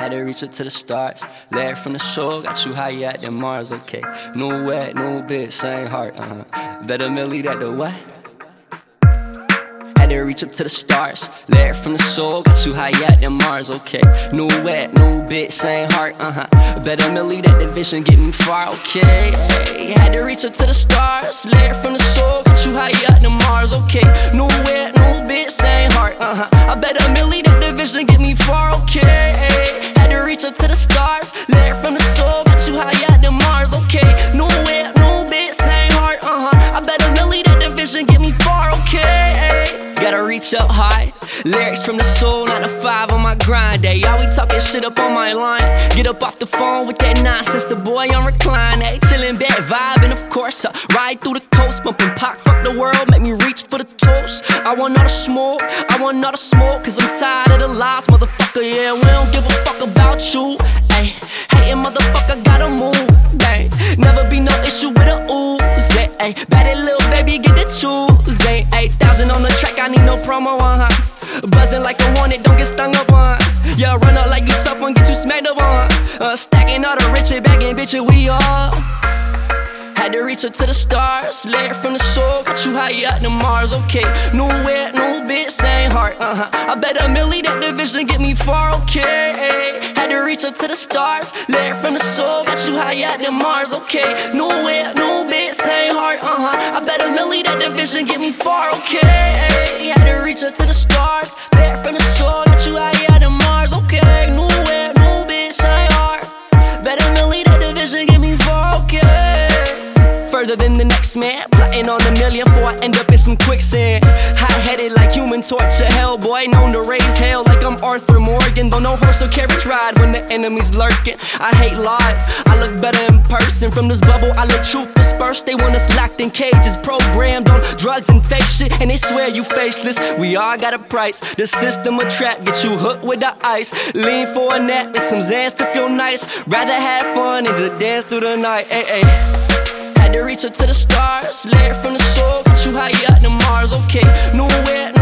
Had to reach up to the stars. Lair from the soul, got you higher out than Mars, okay. No wet, no bitch, same heart, Better Millie that the what? Had to reach up to the stars. Lair from the soul, got you higher out than Mars, okay. No wet, no bitch, same heart, Better Millie that the vision get me far, okay. Ay, had to reach up to the stars. Lair from the soul, got you higher out than Mars, okay. No wet, no bitch, same heart, I better Millie that the vision get me far, okay. Ay, had to reach up to the stars. Lair from the soul, got you higher out than Mars, okay. No wet, no bitch, same heart, I better Millie that the vision get me far, okay. Ay, gotta reach up high. Lyrics from the soul, not a five on my grind. Ay, y'all we talking shit up on my line. Get up off the phone with that nonsense. The boy on recline, ay, chillin' bad vibin', of course. I ride through the coast, bumpin' pop, fuck the world, make me reach for the toast. I want all the smoke, cause I'm tired of the lies, motherfucker. Yeah, we don't give a fuck about you. Ay, hatin' motherfucker, gotta move. Dang, never be no issue with a ooze. Yeah, ay, batty little baby, get the choose. Ay, 8,000 on the track, I need no promo, Buzzing like I want it, don't get stung up on. Yeah, run up like you tough one, get you smacked up on. Stacking all the riches, bagging bitches, we all. Had to reach up to the stars. Lair from the soul, got you higher up than Mars, okay. No wet, no bitch, same heart, I better Millie that the vision get me far, okay. Had to reach up to the stars. Lair from the soul, got you higher up than Mars, okay. No wet, no bitch, same heart, I better Millie that the vision get me far, okay. Had to reach up to the stars. Lair from the soul, got you higher up than Mars, okay. No wet, no bitch, same heart, better Millie that the vision get me far, okay. Further than the next man, plotting on a million before I end up in some quicksand. Hot-headed like human torture, hell boy, known to raise hell like I'm Arthur Morgan. Though no horse or carriage ride when the enemy's lurking. I hate lies, I look better in person. From this bubble, I let truth disperse. They want us locked in cages, programmed on drugs and fake shit, and they swear you faceless. We all got a price. The system a trap, get you hooked with the ice. Lean for a nap and some Zans to feel nice. Rather have fun and just dance through the night. Ay, ay. Had to reach up to the stars. Lair from the soul, got you higher up than Mars, okay. No wet,